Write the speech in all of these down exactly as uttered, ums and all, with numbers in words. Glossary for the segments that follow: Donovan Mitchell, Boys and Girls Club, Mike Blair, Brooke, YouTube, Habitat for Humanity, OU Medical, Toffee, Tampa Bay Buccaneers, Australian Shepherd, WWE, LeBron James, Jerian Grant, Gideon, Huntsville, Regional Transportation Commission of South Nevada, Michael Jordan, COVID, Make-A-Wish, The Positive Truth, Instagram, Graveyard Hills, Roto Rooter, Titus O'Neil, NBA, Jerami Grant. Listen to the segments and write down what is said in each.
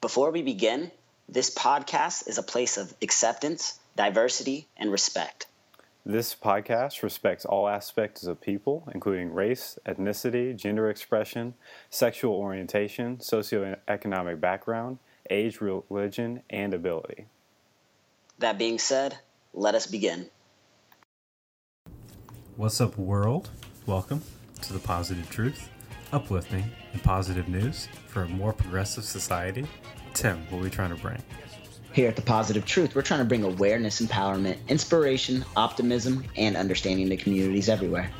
Before we begin, this podcast is a place of acceptance, diversity, and respect. This podcast respects all aspects of people, including race, ethnicity, gender expression, sexual orientation, socioeconomic background, age, religion, and ability. That being said, let us begin. What's up, world? Welcome to The Positive Truth, uplifting and positive news for a more progressive society. Tim, what are we trying to bring? Here at The Positive Truth, we're trying to bring awareness, empowerment, inspiration, optimism, and understanding to communities everywhere.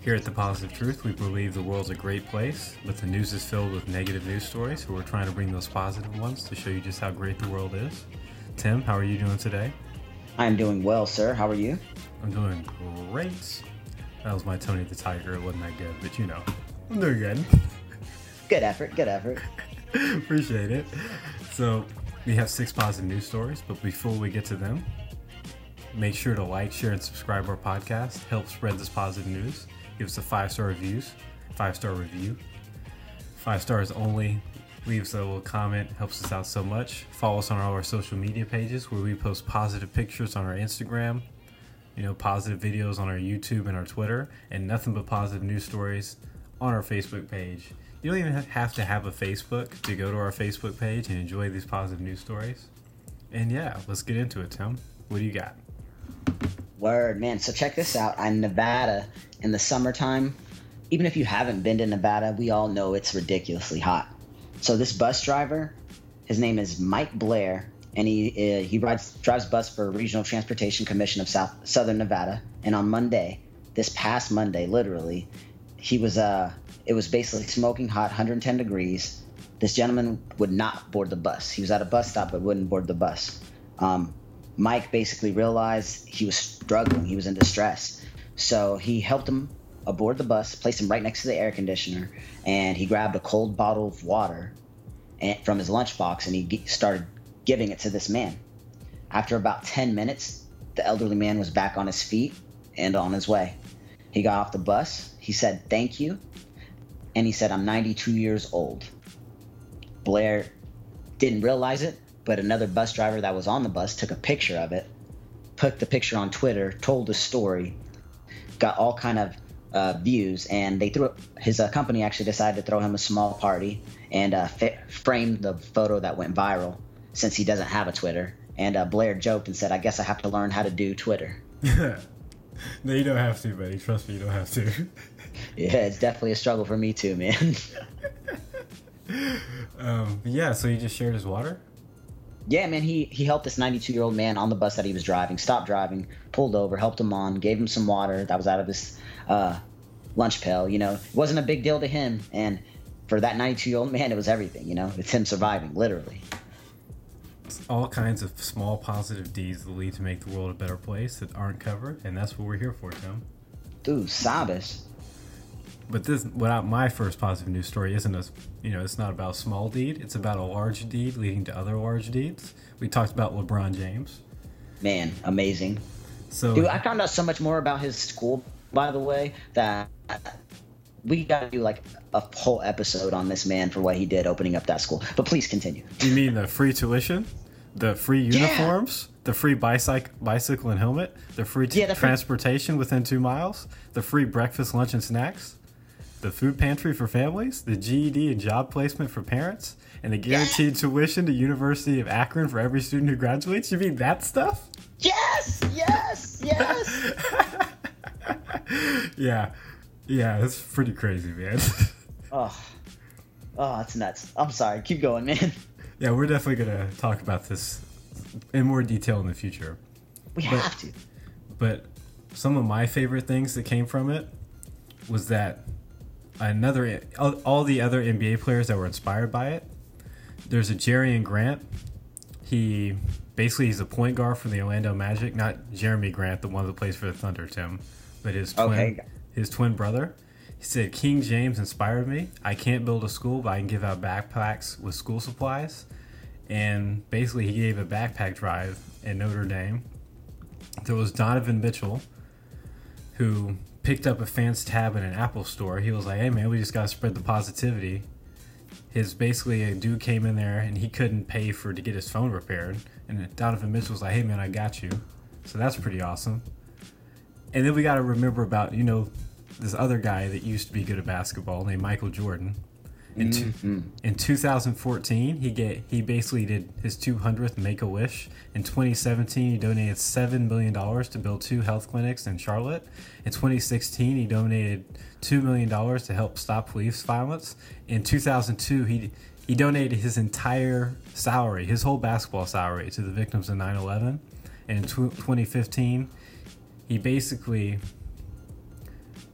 Here at The Positive Truth, we believe the world's a great place, but the news is filled with negative news stories, so we're trying to bring those positive ones to show you just how great the world is. Tim, how are you doing today? I'm doing well, sir. How are you? I'm doing great. That was my Tony the Tiger. It wasn't that good, but you know, I'm doing good. Good effort, good effort. Appreciate it. So we have six positive news stories, but before we get to them, make sure to like, share, and subscribe to our podcast. Help spread this positive news. Give us a five-star reviews, five-star review. Five stars only. Leave us a little comment. Helps us out so much. Follow us on all our social media pages where we post positive pictures on our Instagram, you know, positive videos on our YouTube and our Twitter, and nothing but positive news stories on our Facebook page. You don't even have to have a Facebook to go to our Facebook page and enjoy these positive news stories. And yeah, let's get into it, Tim. What do you got? Word, man. So check this out. I'm in Nevada in the summertime. Even if you haven't been to Nevada, we all know it's ridiculously hot. So this bus driver, his name is Mike Blair, and he uh, he rides drives bus for Regional Transportation Commission of South Southern Nevada. And on Monday, this past Monday, literally, he was uh it was basically smoking hot, one hundred ten degrees. This gentleman would not board the bus. He was at a bus stop but wouldn't board the bus. Um, Mike basically realized he was struggling. He was in distress. So he helped him aboard the bus, placed him right next to the air conditioner, and he grabbed a cold bottle of water and, from his lunchbox, and he g- started giving it to this man. After about ten minutes, the elderly man was back on his feet and on his way. He got off the bus. He said, "Thank you." And he said, "I'm ninety-two years old. Blair didn't realize it, but another bus driver that was on the bus took a picture of it, put the picture on Twitter, told the story, got all kind of uh, views, and they threw his uh, company actually decided to throw him a small party and uh, fa- framed the photo that went viral since he doesn't have a Twitter. And uh, Blair joked and said, "I guess I have to learn how to do Twitter." No, you don't have to, buddy. Trust me, you don't have to. Yeah, it's definitely a struggle for me too, man. um, yeah, so he just shared his water? Yeah, man, he, he helped this ninety-two-year-old man on the bus that he was driving, stopped driving, pulled over, helped him on, gave him some water that was out of his uh, lunch pail. You know, it wasn't a big deal to him. And for that ninety-two-year-old man, it was everything, you know. It's him surviving, literally. All kinds of small positive deeds that lead to make the world a better place that aren't covered, and that's what we're here for, Tim. Dude, sabes. But this, without my first positive news story, isn't a, you know, it's not about a small deed. It's about a large deed leading to other large deeds. We talked about LeBron James. Man, amazing. So, dude, I found out so much more about his school, by the way, that we got to do like a whole episode on this man for what he did opening up that school. But please continue. You mean the free tuition, the free uniforms, yeah. The free bicycle, bicycle and helmet, the free t- yeah, the transportation free- within two miles, the free breakfast, lunch, and snacks, the food pantry for families, the G E D and job placement for parents, and the guaranteed yes. tuition to University of Akron for every student who graduates? You mean that stuff? Yes, yes, yes. yeah, yeah, that's pretty crazy, man. oh, oh, that's nuts. I'm sorry. Keep going, man. Yeah, we're definitely going to talk about this in more detail in the future. We but, have to. But some of my favorite things that came from it was that Another, all the other N B A players that were inspired by it. There's a Jerian Grant. He basically he's a point guard from the Orlando Magic, not Jerami Grant, the one that plays for the Thunder, Tim, but his twin, okay. his twin brother. He said, "King James inspired me. I can't build a school, but I can give out backpacks with school supplies." And basically, he gave a backpack drive at Notre Dame. There was Donovan Mitchell, who picked up a fan's tab in an Apple store. He was like, "Hey, man, we just got to spread the positivity." is basically a dude came in there and he couldn't pay for to get his phone repaired, and Donovan Mitchell was like, "Hey man, I got you." So that's pretty awesome. And then we got to remember about, you know, this other guy that used to be good at basketball named Michael Jordan. In, mm-hmm. in two thousand fourteen, he get he basically did his two hundredth Make-A-Wish. In twenty seventeen, he donated seven million dollars to build two health clinics in Charlotte. In twenty sixteen, he donated two million dollars to help stop police violence. In two thousand two, he he donated his entire salary, his whole basketball salary, to the victims of nine eleven. And in tw- twenty fifteen, he basically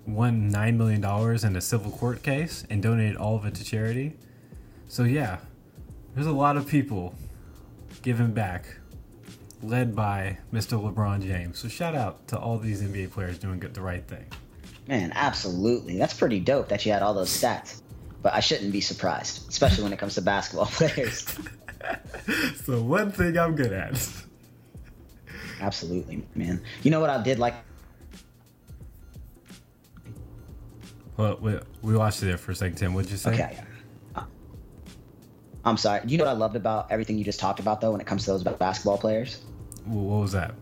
won nine million dollars in a civil court case and donated all of it to charity. So yeah, there's a lot of people giving back, led by Mister LeBron James. So shout out to all these N B A players doing good, the right thing. Man, absolutely. That's pretty dope that you had all those stats. But I shouldn't be surprised, especially when it comes to basketball players. So one thing I'm good at. Absolutely, man. You know what I did like? Well, we, we watched it there for a second, Tim. What'd you say? Okay. Uh, I'm sorry. You know what I loved about everything you just talked about, though, when it comes to those basketball players? What was that?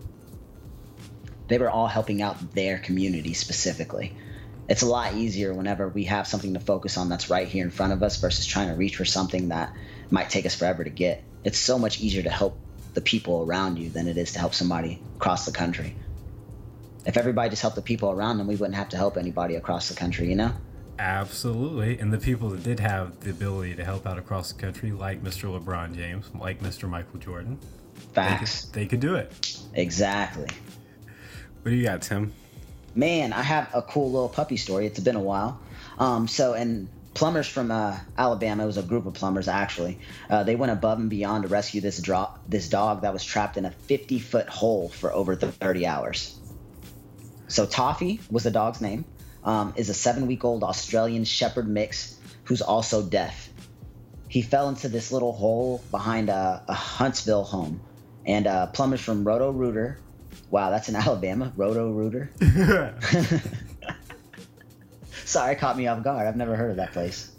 They were all helping out their community specifically. It's a lot easier whenever we have something to focus on that's right here in front of us versus trying to reach for something that might take us forever to get. It's so much easier to help the people around you than it is to help somebody across the country. If everybody just helped the people around them, we wouldn't have to help anybody across the country, you know? Absolutely. And the people that did have the ability to help out across the country, like Mister LeBron James, like Mister Michael Jordan. Facts. They could, they could do it. Exactly. What do you got, Tim? Man, I have a cool little puppy story. It's been a while. Um, so, and plumbers from uh, Alabama, it was a group of plumbers, actually. Uh, they went above and beyond to rescue this, dro- this dog that was trapped in a fifty-foot hole for over thirty hours. So Toffee was the dog's name, um, is a seven-week-old Australian Shepherd mix who's also deaf. He fell into this little hole behind a, a Huntsville home. And uh, plumbers from Roto Rooter, wow, that's in Alabama, Roto Rooter. Sorry, caught me off guard. I've never heard of that place.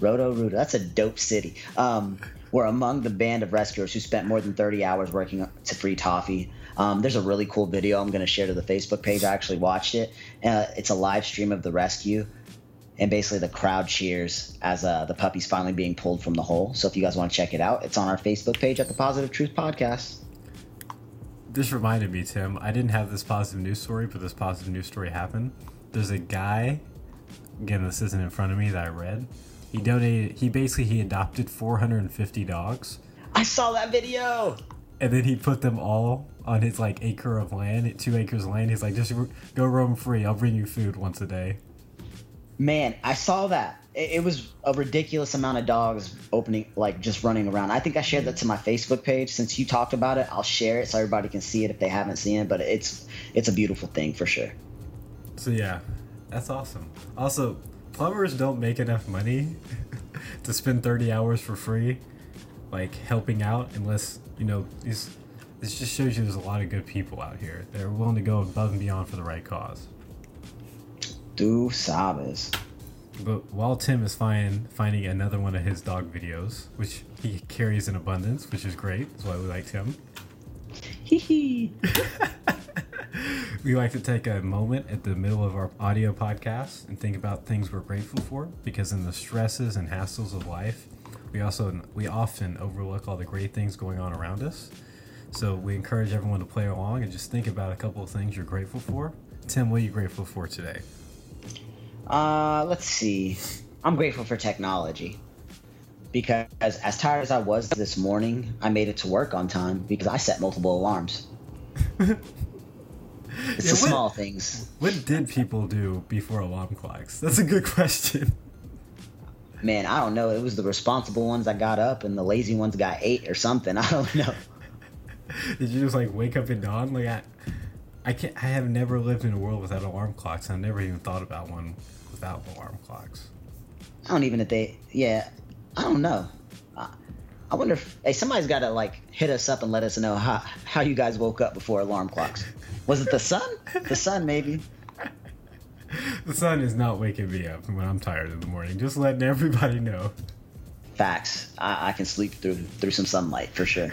Roto Rooter, that's a dope city. Um, we're among the band of rescuers who spent more than thirty hours working to free Toffee. Um, there's a really cool video I'm going to share to the Facebook page. I actually watched it. Uh, it's a live stream of the rescue. And basically the crowd cheers as uh, the puppy's finally being pulled from the hole. So if you guys want to check it out, it's on our Facebook page at The Positive Truth Podcast. This reminded me, Tim. I didn't have this positive news story, but this positive news story happened. There's a guy, again, this isn't in front of me, that I read. He donated, he basically, he adopted four hundred fifty dogs. I saw that video! And then he put them all on his like acre of land, two acres of land. He's like, just go roam free. I'll bring you food once a day. Man, I saw that. It, it was a ridiculous amount of dogs opening, like just running around. I think I shared that to my Facebook page. Since you talked about it, I'll share it so everybody can see it if they haven't seen it. But it's it's a beautiful thing for sure. So yeah, that's awesome. Also, plumbers don't make enough money to spend thirty hours for free, like helping out, unless, you know, these. This just shows you there's a lot of good people out here. They're willing to go above and beyond for the right cause. Do sabes. But while Tim is find, finding another one of his dog videos, which he carries in abundance, which is great. That's why we like Tim. Hee hee. We like to take a moment at the middle of our audio podcast and think about things we're grateful for, because in the stresses and hassles of life, we also we often overlook all the great things going on around us. So we encourage everyone to play along and just think about a couple of things you're grateful for. Tim, what are you grateful for today? Uh, let's see. I'm grateful for technology, because as, as tired as I was this morning, I made it to work on time because I set multiple alarms. It's yeah, the what, small things. What did people do before alarm clocks? That's a good question. Man, I don't know. It was the responsible ones that got up and the lazy ones got ate or something. I don't know. Did you just like wake up at dawn? Like I, I can't. I have never lived in a world without alarm clocks. I never even thought about one without alarm clocks. I don't even if they. Yeah, I don't know. I, I wonder if hey, somebody's got to like hit us up and let us know how how you guys woke up before alarm clocks. Was it the sun? The sun maybe. The sun is not waking me up when I'm tired in the morning. Just letting everybody know. Facts. I, I can sleep through through some sunlight for sure.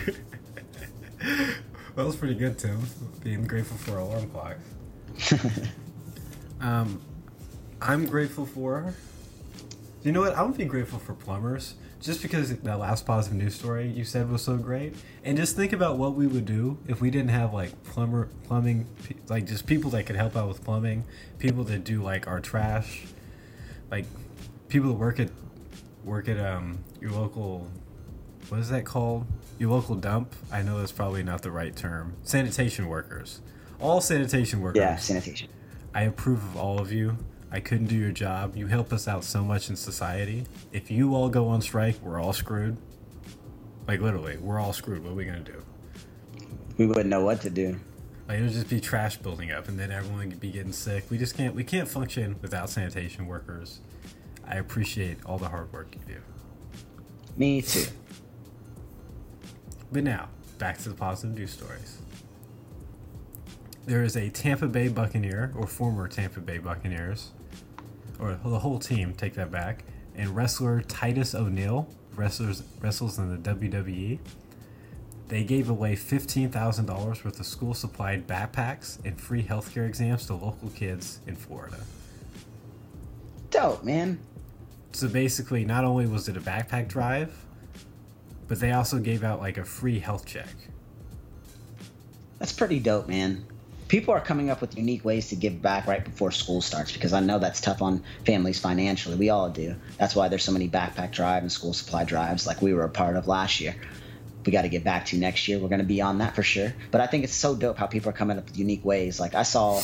That was pretty good, Tim. Being grateful for alarm clock. um, I'm grateful for. You know what? I would be grateful for plumbers, just because that last positive news story you said was so great. And just think about what we would do if we didn't have like plumber, plumbing, like just people that could help out with plumbing, people that do like our trash, like people that work at work at um your local. What is that called? Your local dump? I know that's probably not the right term. Sanitation workers. All sanitation workers. Yeah, sanitation. I approve of all of you. I couldn't do your job. You help us out so much in society. If you all go on strike, we're all screwed. Like, literally, we're all screwed. What are we going to do? We wouldn't know what to do. Like, it'll just be trash building up, and then everyone would be getting sick. We just can't, we can't function without sanitation workers. I appreciate all the hard work you do. Me too. But now, back to the positive news stories. There is a Tampa Bay Buccaneer, or former Tampa Bay Buccaneers, or the whole team, take that back, and wrestler Titus O'Neil, wrestlers wrestles in the W W E. They gave away fifteen thousand dollars worth of school-supplied backpacks and free healthcare exams to local kids in Florida. Dope, man. So basically, not only was it a backpack drive, but they also gave out like a free health check. That's pretty dope, man. People are coming up with unique ways to give back right before school starts, because I know that's tough on families financially. We all do. That's why there's so many backpack drive and school supply drives like we were a part of last year. We got to get back to next year. We're going to be on that for sure. But I think it's so dope how people are coming up with unique ways. Like I saw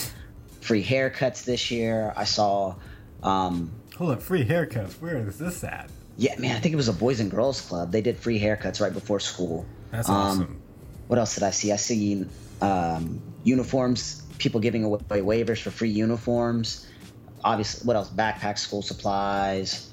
free haircuts this year. I saw... Um, Hold up, free haircuts. Where is this at? Yeah, man, I think it was a Boys and Girls Club. They did free haircuts right before school. That's um, awesome. What else did I see? I seen um, uniforms, people giving away waivers for free uniforms. Obviously, what else? Backpacks, school supplies.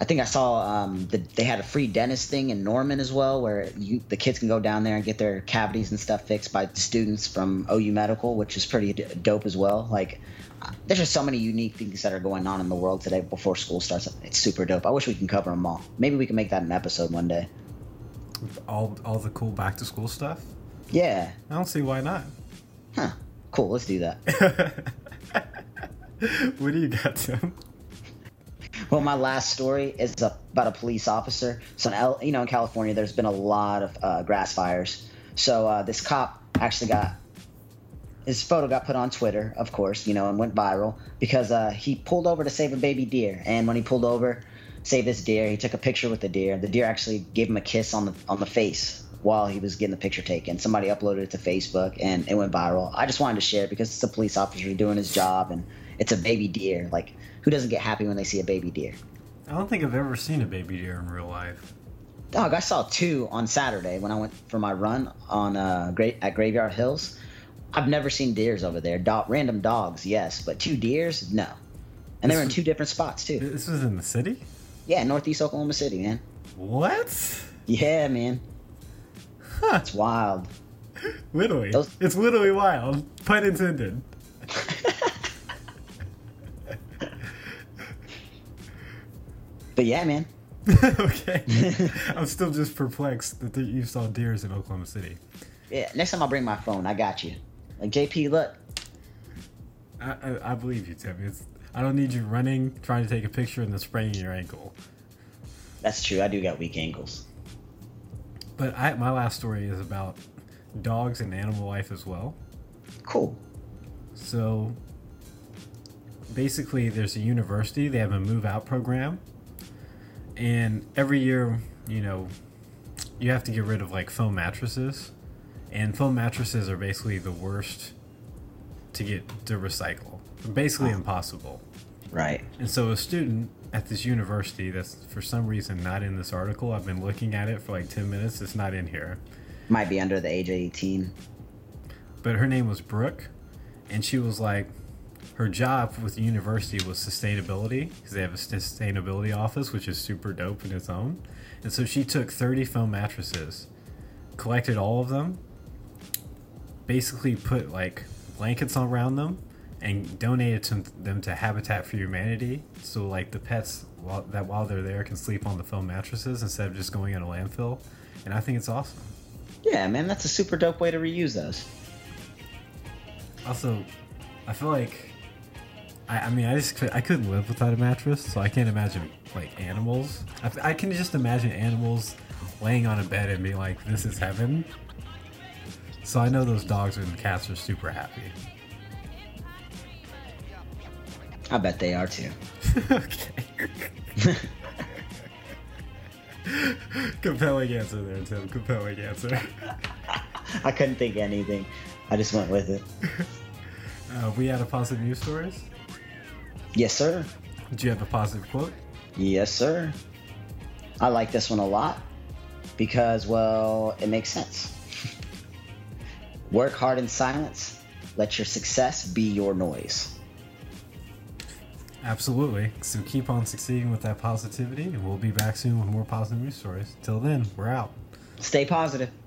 I think I saw um, the, they had a free dentist thing in Norman as well, where you, the kids can go down there and get their cavities and stuff fixed by students from O U Medical, which is pretty d- dope as well. Like, there's just so many unique things that are going on in the world today before school starts. It's super dope. I wish we can cover them all. Maybe we can make that an episode one day. All all the cool back to school stuff? Yeah. I don't see why not. Huh. Cool. Let's do that. What do you got, Tim? Well, my last story is about a police officer. So, in L, you know, in California, there's been a lot of uh, grass fires. So uh, this cop actually got... His photo got put on Twitter, of course, you know, and went viral because uh, he pulled over to save a baby deer. And when he pulled over, save this deer, he took a picture with the deer. The deer actually gave him a kiss on the on the face while he was getting the picture taken. Somebody uploaded it to Facebook, and it went viral. I just wanted to share it because it's a police officer doing his job, and it's a baby deer. Like, who doesn't get happy when they see a baby deer? I don't think I've ever seen a baby deer in real life. Dog, I saw two on Saturday when I went for my run on uh, Gra- at Graveyard Hills. I've never seen deers over there. Do- random dogs, yes, but two deers, no. And they were in two different spots, too. This was in the city? Yeah, northeast Oklahoma City, man. What? Yeah, man. Huh. It's wild. Literally. Those- it's literally wild. Pun intended. But yeah, man. Okay. I'm still just perplexed that you saw deers in Oklahoma City. Yeah, next time I'll bring my phone. I got you. Like, J P, look. I, I, I believe you, Tim. It's, I don't need you running, trying to take a picture, and then spraining your ankle. That's true. I do got weak ankles. But I, my last story is about dogs and animal life as well. Cool. So, basically, there's a university. They have a move-out program. And every year, you know, you have to get rid of, like, foam mattresses. And foam mattresses are basically the worst to get to recycle. They're basically oh. impossible. Right. And so a student at this university that's for some reason not in this article, I've been looking at it for like ten minutes, it's not in here. Might be under the age of eighteen. But her name was Brooke, and she was like, her job with the university was sustainability, because they have a sustainability office, which is super dope in its own. And so she took thirty foam mattresses, collected all of them, basically put like blankets around them, and donated to them to Habitat for Humanity. So like the pets while, that while they're there can sleep on the foam mattresses instead of just going in a landfill. And I think it's awesome. Yeah, man, that's a super dope way to reuse those. Also, I feel like I, I mean I just I couldn't live without a mattress, so I can't imagine like animals. I, I can just imagine animals laying on a bed and being like, "This is heaven." So I know those dogs and cats are super happy. I bet they are too. Okay. Compelling answer there, Tim. Compelling answer. I couldn't think of anything. I just went with it. Uh, we had a positive news stories? Yes, sir. Do you have a positive quote? Yes, sir. I like this one a lot because, well, it makes sense. Work hard in silence. Let your success be your noise. Absolutely. So keep on succeeding with that positivity, and we'll be back soon with more positive news stories. Till then, we're out. Stay positive.